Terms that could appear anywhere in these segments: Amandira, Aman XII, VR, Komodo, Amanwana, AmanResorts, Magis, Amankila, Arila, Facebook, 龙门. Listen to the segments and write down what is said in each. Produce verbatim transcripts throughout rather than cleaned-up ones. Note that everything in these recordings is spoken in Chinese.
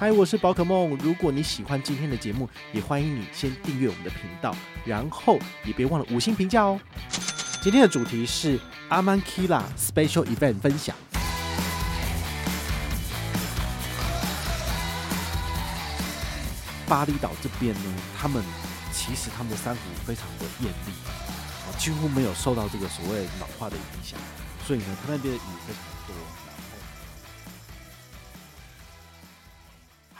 嗨，我是宝可梦。如果你喜欢今天的节目，也欢迎你先订阅我们的频道，然后也别忘了五星评价哦。今天的主题是 Amankila Special Event 分享。巴厘岛这边呢，他们其实他们的珊瑚非常的艳丽，几乎没有受到这个所谓老化的影响，所以呢，他那边的鱼非常多。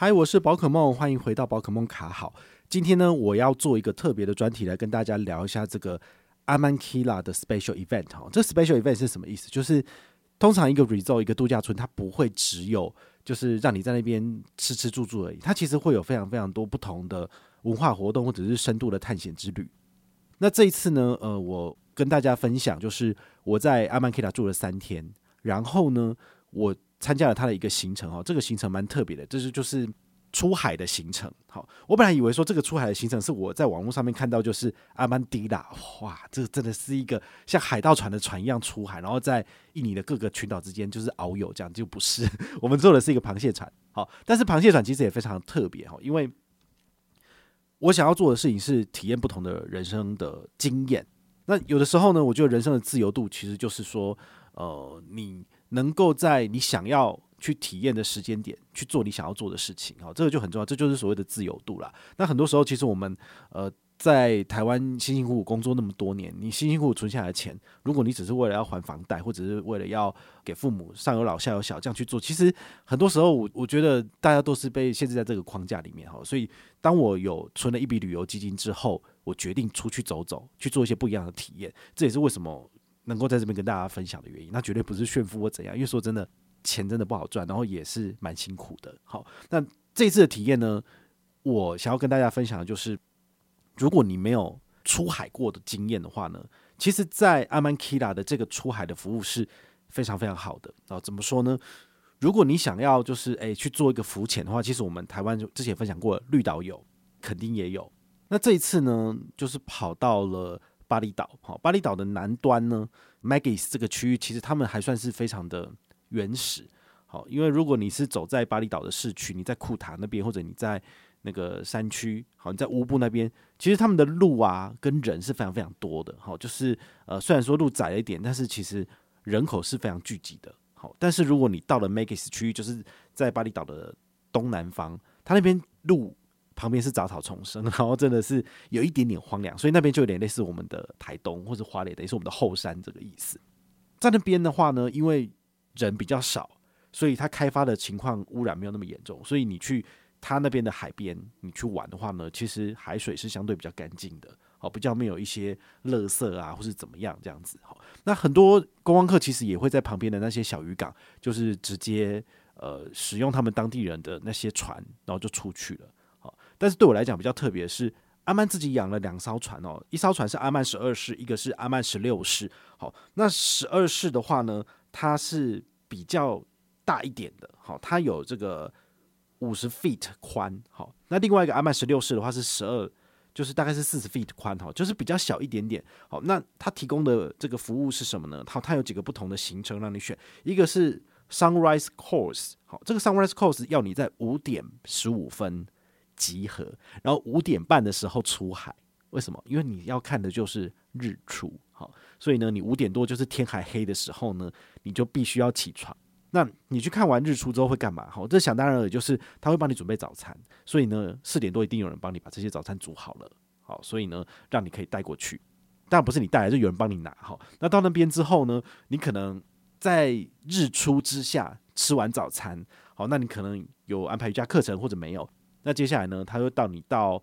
嗨，我是宝可梦，欢迎回到宝可梦卡好。今天呢，我要做一个特别的专题来跟大家聊一下这个阿曼基拉的 special event。这 special event 是什么意思？就是通常一个 resort 一个度假村，它不会只有就是让你在那边吃吃住住而已，它其实会有非常非常多不同的文化活动或者是深度的探险之旅。那这一次呢，呃，我跟大家分享，就是我在阿曼基拉住了三天，然后呢，我参加了他的一个行程、哦、这个行程蛮特别的，这就是出海的行程。好，我本来以为说这个出海的行程是我在网络上面看到，就是阿曼迪拉，哇，这真的是一个像海盗船的船一样出海，然后在印尼的各个群岛之间就是遨游，这样就不是。我们做的是一个螃蟹船，好，但是螃蟹船其实也非常特别、哦、因为我想要做的事情是体验不同的人生的经验。那有的时候呢，我觉得人生的自由度其实就是说，呃，你能够在你想要去体验的时间点去做你想要做的事情、哦、这个就很重要，这就是所谓的自由度啦。那很多时候其实我们、呃、在台湾辛辛苦苦工作那么多年，你辛辛苦苦存下来的钱，如果你只是为了要还房贷或者是为了要给父母上有老下有小这样去做，其实很多时候 我, 我觉得大家都是被限制在这个框架里面、哦、所以当我有存了一笔旅游基金之后，我决定出去走走，去做一些不一样的体验，这也是为什么能够在这边跟大家分享的原因。那绝对不是炫富或怎样，因为说真的，钱真的不好赚，然后也是蛮辛苦的。好，那这一次的体验呢，我想要跟大家分享的就是，如果你没有出海过的经验的话呢，其实在阿曼基拉的这个出海的服务是非常非常好的。然后怎么说呢？如果你想要就是、欸、去做一个浮潜的话，其实我们台湾之前分享过绿岛有，墾丁也有。那这一次呢，就是跑到了巴厘岛。巴厘岛的南端呢 Magis 这个区域，其实他们还算是非常的原始。好，因为如果你是走在巴厘岛的市区，你在库塔那边，或者你在那个山区，好，你在乌布那边，其实他们的路啊跟人是非常非常多的。好，就是、呃、虽然说路窄了一点，但是其实人口是非常聚集的。好，但是如果你到了 Magis 区域，就是在巴厘岛的东南方，它那边路旁边是杂草丛生，然后真的是有一点点荒凉，所以那边就有点类似我们的台东或者花莲，等于是我们的后山这个意思。在那边的话呢，因为人比较少，所以它开发的情况污染没有那么严重，所以你去它那边的海边，你去玩的话呢，其实海水是相对比较干净的，好，比较没有一些垃圾啊或是怎么样这样子。好，那很多观光客其实也会在旁边的那些小渔港，就是直接、呃、使用他们当地人的那些船，然后就出去了。但是对我来讲比较特别的是，阿曼自己养了两艘船哦，一艘船是阿曼十二世，一个是阿曼十六世。好，那十二世的话呢，它是比较大一点的，好，它有这个五十 feet 宽。好，那另外一个阿曼十六世的话是十二，就是大概是四十 feet 宽，好，就是比较小一点点。好，那它提供的这个服务是什么呢？它它有几个不同的行程让你选，一个是 sunrise course， 好，这个 sunrise course 要你在五点十五分。集合，然后五点半的时候出海。为什么？因为你要看的就是日出。好，所以呢，你五点多就是天还黑的时候呢，你就必须要起床。那你去看完日出之后会干嘛？好，这想当然了，就是他会帮你准备早餐，所以呢，四点多一定有人帮你把这些早餐煮好了。好，所以呢，让你可以带过去。当然不是你带来，就有人帮你拿。好，那到那边之后呢，你可能在日出之下吃完早餐。好，那你可能有安排瑜伽课程或者没有。那接下来呢，他会到你到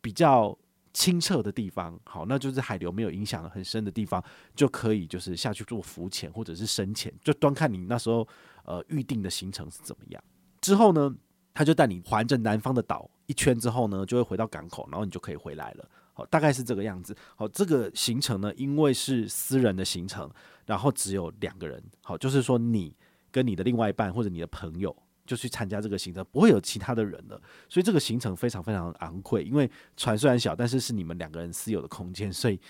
比较清澈的地方，好，那就是海流没有影响很深的地方，就可以就是下去做浮潜或者是深潜，就端看你那时候呃预定的行程是怎么样。之后呢，他就带你环着南方的岛一圈之后呢，就会回到港口，然后你就可以回来了。好，大概是这个样子。好，这个行程呢，因为是私人的行程，然后只有两个人，好，就是说你跟你的另外一半或者你的朋友。就去参加这个行程，不会有其他的人了，所以这个行程非常非常昂贵，因为船虽然小，但是是你们两个人私有的空间，所以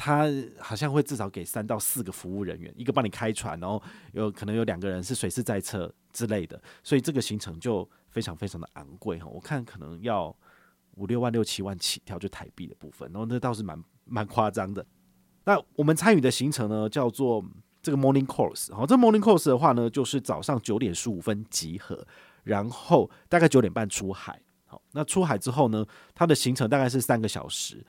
他好像会至少给三到四个服务人员，一个帮你开船，然后有可能有两个人是水师在侧之类的，所以这个行程就非常非常的昂贵，我看可能要五六万六七万起跳，就台币的部分，然后那倒是蛮蛮夸张的。那我们参与的行程呢，叫做这个 morning course， 好，这 morning course 的话呢，就是早上九点十五分集合，然后大概九点半出海。好，那出海之后呢，它的行程大概是三个小时。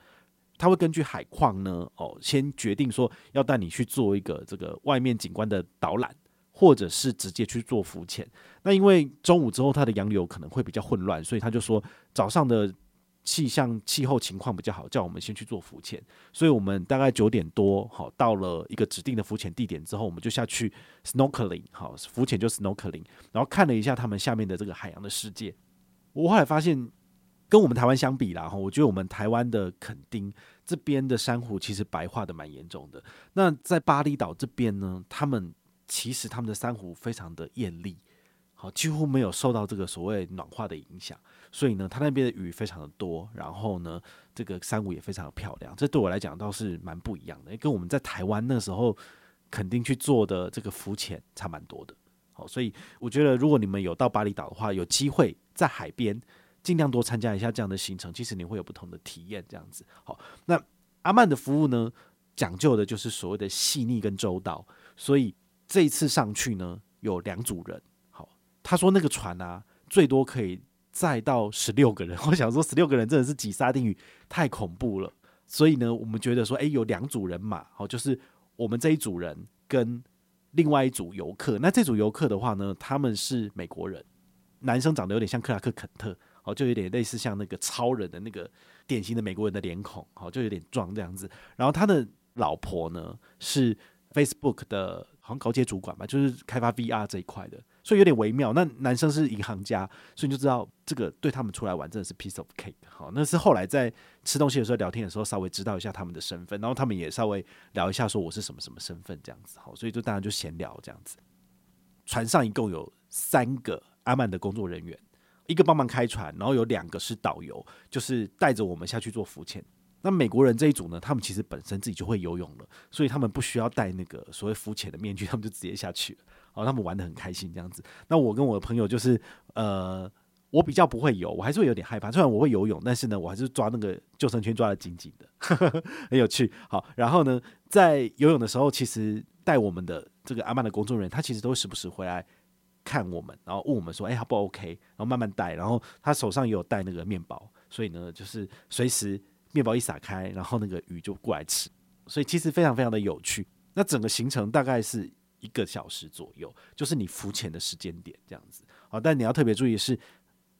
它会根据海况呢，哦，先决定说要带你去做一个这个外面景观的导览，或者是直接去做浮潜。那因为中午之后它的洋流可能会比较混乱，所以他就说早上的气象气候情况比较好，叫我们先去做浮潜。所以我们大概九点多好到了一个指定的浮潜地点之后，我们就下去 snorkeling， 好，浮潜就 snorkeling， 然后看了一下他们下面的这个海洋的世界。我后来发现，跟我们台湾相比啦，我觉得我们台湾的垦丁这边的珊瑚其实白化的蛮严重的。那在巴厘岛这边呢，他们其实他们的珊瑚非常的艳丽，好，几乎没有受到这个所谓暖化的影响，所以呢，它那边的鱼非常的多，然后呢，这个珊瑚也非常的漂亮。这对我来讲倒是蛮不一样的，跟我们在台湾那时候垦丁去做的这个浮潜差蛮多的。好，所以我觉得如果你们有到巴厘岛的话，有机会在海边尽量多参加一下这样的行程，其实你会有不同的体验这样子。好，那阿曼的服务呢，讲究的就是所谓的细腻跟周到，所以这一次上去呢，有两组人。好，他说那个船啊，最多可以载到十六个人。我想说十六个人真的是挤沙丁鱼，太恐怖了。所以呢，我们觉得说，哎、欸，有两组人嘛，好，就是我们这一组人跟另外一组游客。那这组游客的话呢，他们是美国人，男生长得有点像克拉克·肯特。好，就有点类似像那个超人的那个典型的美国人的脸孔，好，就有点壮这样子。然后他的老婆呢是 Facebook 的好像高阶主管吧，就是开发 V R 这一块的，所以有点微妙。那男生是银行家，所以你就知道这个对他们出来玩真的是 piece of cake。好，那是后来在吃东西的时候聊天的时候稍微知道一下他们的身份，然后他们也稍微聊一下说我是什么什么身份这样子。好，所以就当然就闲聊这样子。船上一共有三个阿曼的工作人员。一个帮忙开船，然后有两个是导游，就是带着我们下去做浮潜。那美国人这一组呢，他们其实本身自己就会游泳了，所以他们不需要戴那个所谓浮潜的面具，他们就直接下去了。好，他们玩得很开心这样子。那我跟我的朋友就是，呃，我比较不会游，我还是会有点害怕。虽然我会游泳，但是呢，我还是抓那个救生圈抓得紧紧的，很有趣。好，然后呢，在游泳的时候，其实带我们的这个阿曼的工作人员，他其实都会时不时回来看我们，然后问我们说：“哎、欸，他不 OK？” 然后慢慢带，然后他手上也有带那个面包，所以呢，就是随时面包一撒开，然后那个鱼就过来吃，所以其实非常非常的有趣。那整个行程大概是一个小时左右，就是你浮潜的时间点这样子。好，但你要特别注意的是，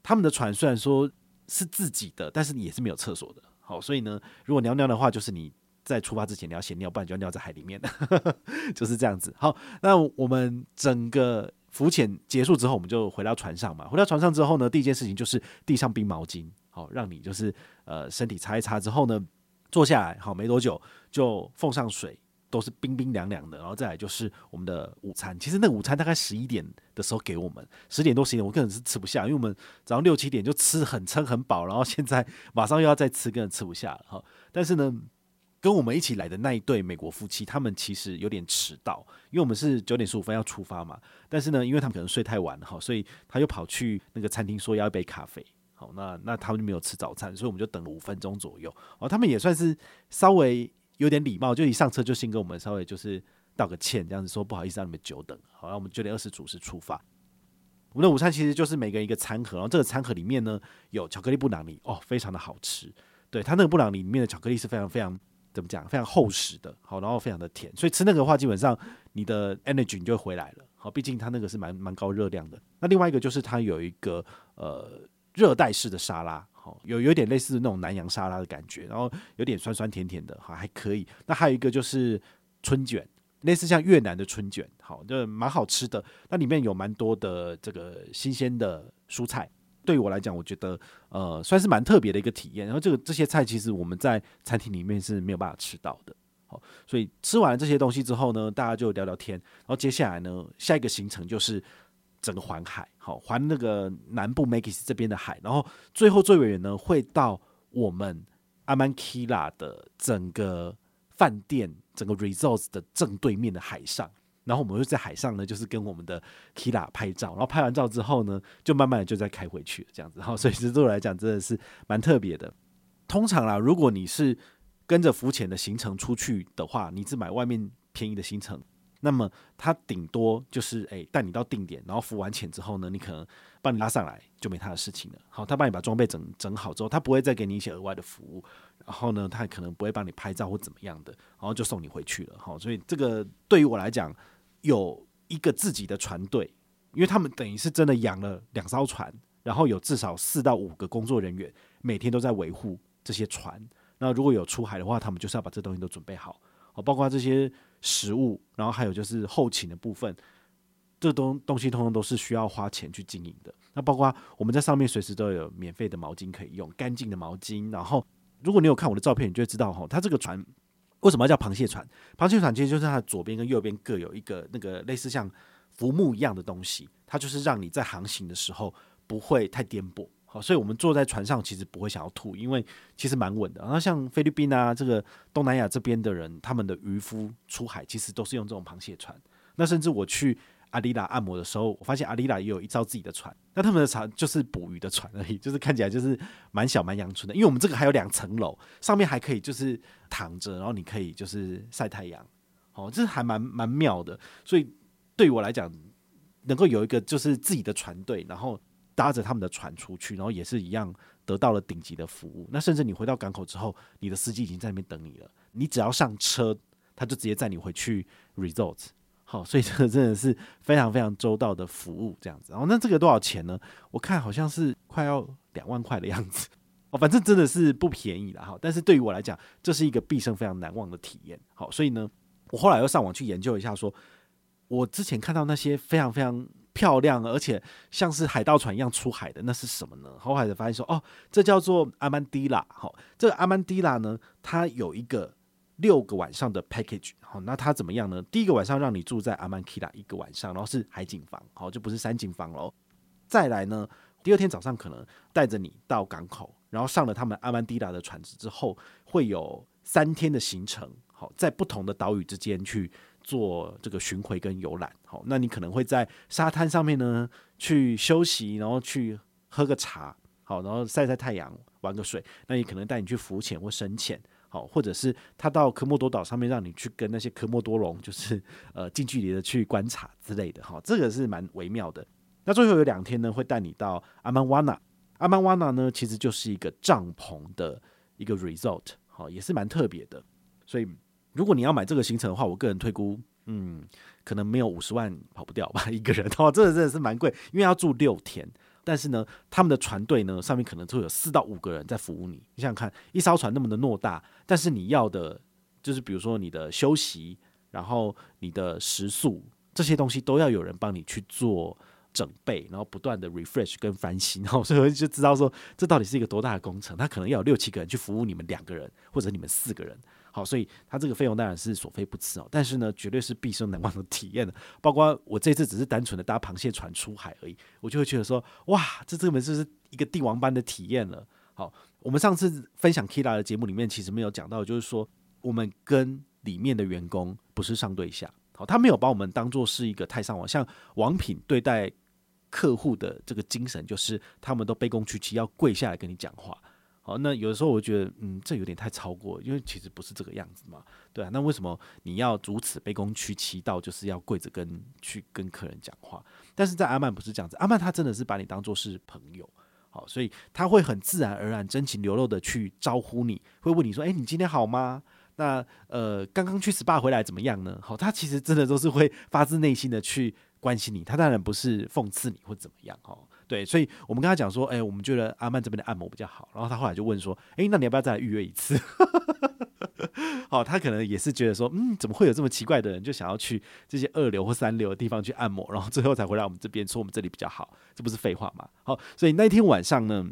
他们的船虽然说是自己的，但是也是没有厕所的。好，所以呢，如果尿尿的话，就是你在出发之前你要先尿，不然就要尿在海里面，就是这样子。好，那我们整个浮潜结束之后，我们就回到船上嘛。回到船上之后呢，第一件事情就是地上冰毛巾，好、哦、让你就是呃身体擦一擦之后呢，坐下来，好没多久就奉上水，都是冰冰凉凉的。然后再来就是我们的午餐，其实那个午餐大概十一点的时候给我们，十点多十一点，我个人是吃不下，因为我们早上六七点就吃很撑很饱，然后现在马上又要再吃，个人吃不下了、哦、但是呢，跟我们一起来的那一对美国夫妻，他们其实有点迟到，因为我们是九点十五分要出发嘛。但是呢，因为他们可能睡太晚了，所以他又跑去那个餐厅说要一杯咖啡。好，那那他们就没有吃早餐，所以我们就等了五分钟左右。哦，他们也算是稍微有点礼貌，就一上车就先跟我们稍微就是道个歉，这样子说不好意思让你们久等。好，那我们九点二十准时出发。我们的午餐其实就是每个人一个餐盒，然后这个餐盒里面呢有巧克力布朗尼，哦，非常的好吃。对，它那个布朗尼里面的巧克力是非常非常。怎么讲？非常厚实的，好，然后非常的甜，所以吃那个的话，基本上你的 energy 你就回来了，好，毕竟它那个是蛮蛮高热量的。那另外一个就是它有一个呃热带式的沙拉，好，有有点类似那种南洋沙拉的感觉，然后有点酸酸甜甜的，好，还可以。那还有一个就是春卷，类似像越南的春卷，好，就蛮好吃的。那里面有蛮多的这个新鲜的蔬菜。对我来讲，我觉得呃算是蛮特别的一个体验。然后这个这些菜其实我们在餐厅里面是没有办法吃到的。好，所以吃完这些东西之后呢，大家就聊聊天。然后接下来呢，下一个行程就是整个环海，好，环那个南部 Magis 这边的海。然后最后最远呢，会到我们 Amankila 的整个饭店整个 resorts 的正对面的海上，然后我们就在海上呢，就是跟我们的 Kira 拍照，然后拍完照之后呢，就慢慢的就再开回去这样子，然后所以对我来讲真的是蛮特别的。通常啦，如果你是跟着浮潜的行程出去的话，你只买外面便宜的行程，那么它顶多就是哎带、欸、你到定点，然后浮完潜之后呢，你可能帮你拉上来就没他的事情了。好，他帮你把装备 整, 整好之后，他不会再给你一些额外的服务，然后呢，他可能不会帮你拍照或怎么样的，然后就送你回去了。好，所以这个对于我来讲，有一个自己的船队，因为他们等于是真的养了两艘船，然后有至少四到五个工作人员，每天都在维护这些船。那如果有出海的话，他们就是要把这东西都准备好，包括这些食物，然后还有就是后勤的部分，这东西通通都是需要花钱去经营的。那包括我们在上面随时都有免费的毛巾可以用，干净的毛巾。然后如果你有看我的照片，你就会知道它这个船为什么要叫螃蟹船。螃蟹船其实就是它的左边跟右边各有一个那个类似像浮木一样的东西，它就是让你在航行的时候不会太颠簸。好，所以我们坐在船上其实不会想要吐，因为其实蛮稳的。然后像菲律宾啊，这个东南亚这边的人，他们的渔夫出海其实都是用这种螃蟹船。那甚至我去阿里拉按摩的时候，我发现阿里拉也有一艘自己的船，那他们的船就是捕鱼的船而已，就是看起来就是蛮小蛮阳春的。因为我们这个还有两层楼，上面还可以就是躺着，然后你可以就是晒太阳。哦，这还蛮蛮妙的。所以对于我来讲，能够有一个就是自己的船队，然后搭着他们的船出去，然后也是一样得到了顶级的服务。那甚至你回到港口之后，你的司机已经在那边等你了，你只要上车，他就直接载你回去 resort。 好，所以这个真的是非常非常周到的服务这样子。然后那这个多少钱呢？我看好像是快要两万块的样子。哦，反正真的是不便宜啦。但是对于我来讲，这是一个毕生非常难忘的体验。好，所以呢，我后来又上网去研究一下说，我之前看到那些非常非常漂亮而且像是海盗船一样出海的，那是什么呢？后来才发现说，哦，这叫做阿曼迪拉。哦，这个阿曼迪拉呢，它有一个六个晚上的 package。哦，那它怎么样呢？第一个晚上让你住在阿曼 Kila 一个晚上，然后是海景房。哦，就不是山景房咯。再来呢，第二天早上可能带着你到港口，然后上了他们阿曼迪拉的船只之后，会有三天的行程。哦，在不同的岛屿之间去做这个巡回跟游览。好，那你可能会在沙滩上面呢去休息，然后去喝个茶，好，然后晒晒太阳，玩个水。那也可能带你去浮潜或深潜，好，或者是他到科莫多岛上面让你去跟那些科莫多龙，就是呃近距离的去观察之类的。好，这个是蛮微妙的。那最后有两天呢，会带你到阿曼瓦纳。阿曼瓦纳呢，其实就是一个帐篷的一个 resort， 好，也是蛮特别的。所以如果你要买这个行程的话，我个人推估，嗯，可能没有五十万跑不掉吧，一个人。哦，这个真的是蛮贵，因为要住六天。但是呢，他们的船队呢，上面可能会有四到五个人在服务你。你想想看，一艘船那么的偌大，但是你要的就是比如说你的休息，然后你的食宿这些东西都要有人帮你去做整备，然后不断的 refresh 跟翻新。哦，所以我就知道说，这到底是一个多大的工程？他可能要有六七个人去服务你们两个人，或者你们四个人。好，所以它这个费用当然是所费不赀。哦，但是呢，绝对是毕生难忘的体验的。包括我这次只是单纯的搭螃蟹船出海而已，我就会觉得说，哇，这这个就是一个帝王般的体验了。好，我们上次分享 Kira 的节目里面其实没有讲到，就是说我们跟里面的员工不是上对下。好，他没有把我们当作是一个太上王，像王品对待客户的这个精神，就是他们都卑躬屈膝，要跪下来跟你讲话。好，那有的时候我觉得，嗯，这有点太超过，因为其实不是这个样子嘛，对啊，那为什么你要如此卑躬屈膝到就是要跪着跟去跟客人讲话？但是在阿曼不是这样子，阿曼他真的是把你当作是朋友，好，所以他会很自然而然、真情流露的去招呼你，会问你说，哎，你今天好吗？那呃，刚刚去 S P A 回来怎么样呢？好，他其实真的都是会发自内心的去关心你，他当然不是讽刺你或怎么样，哦。对，所以我们跟他讲说，哎，我们觉得阿曼这边的按摩比较好，然后他后来就问说，哎，那你要不要再来预约一次？好，他可能也是觉得说，嗯，怎么会有这么奇怪的人，就想要去这些二流或三流的地方去按摩，然后最后才回来我们这边说我们这里比较好，这不是废话吗？好，所以那天晚上呢，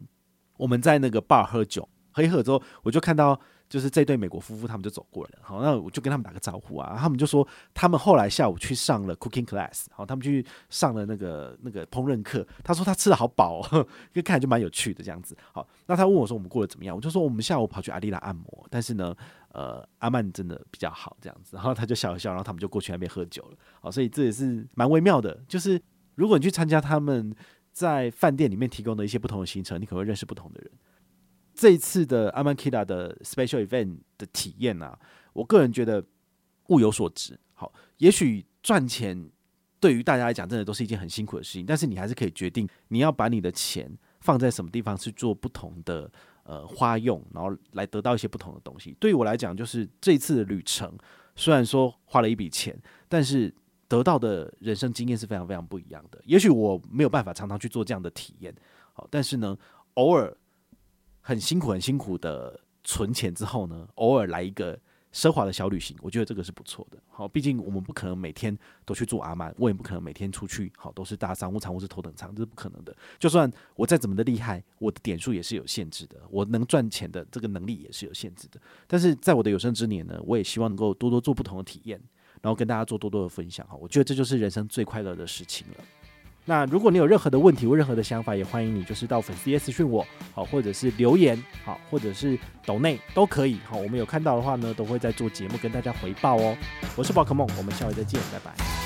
我们在那个 bar 喝酒，喝一喝之后，我就看到就是这对美国夫妇他们就走过了，好，那我就跟他们打个招呼啊，他们就说他们后来下午去上了 cooking class， 好，他们去上了那个那个烹饪课，他说他吃的好饱、哦，就看起来就蛮有趣的这样子。好，那他问我说我们过得怎么样，我就说我们下午跑去阿丽拉按摩，但是呢呃，阿曼真的比较好这样子，然后他就笑一笑，然后他们就过去那边喝酒了。好，所以这也是蛮微妙的，就是如果你去参加他们在饭店里面提供的一些不同的行程，你可能会认识不同的人。这一次的 Amankila 的 Special Event 的体验啊，我个人觉得物有所值。好，也许赚钱对于大家来讲真的都是一件很辛苦的事情，但是你还是可以决定你要把你的钱放在什么地方去做不同的呃，花用，然后来得到一些不同的东西。对于我来讲，就是这次的旅程，虽然说花了一笔钱，但是得到的人生经验是非常非常不一样的。也许我没有办法常常去做这样的体验，好，但是呢，偶尔很辛苦、很辛苦的存钱之后呢，偶尔来一个奢华的小旅行，我觉得这个是不错的。好，毕竟我们不可能每天都去住阿曼，我也不可能每天出去，好，都是搭商务舱或是头等舱，这是不可能的。就算我再怎么的厉害，我的点数也是有限制的，我能赚钱的这个能力也是有限制的。但是在我的有生之年呢，我也希望能够多多做不同的体验，然后跟大家做多多的分享。我觉得这就是人生最快乐的事情了。那如果你有任何的问题或任何的想法，也欢迎你就是到粉丝页私讯我，好，或者是留言，好，或者是抖内都可以，好，我们有看到的话呢，都会在做节目跟大家回报哦。我是宝可梦，我们下回再见，拜拜。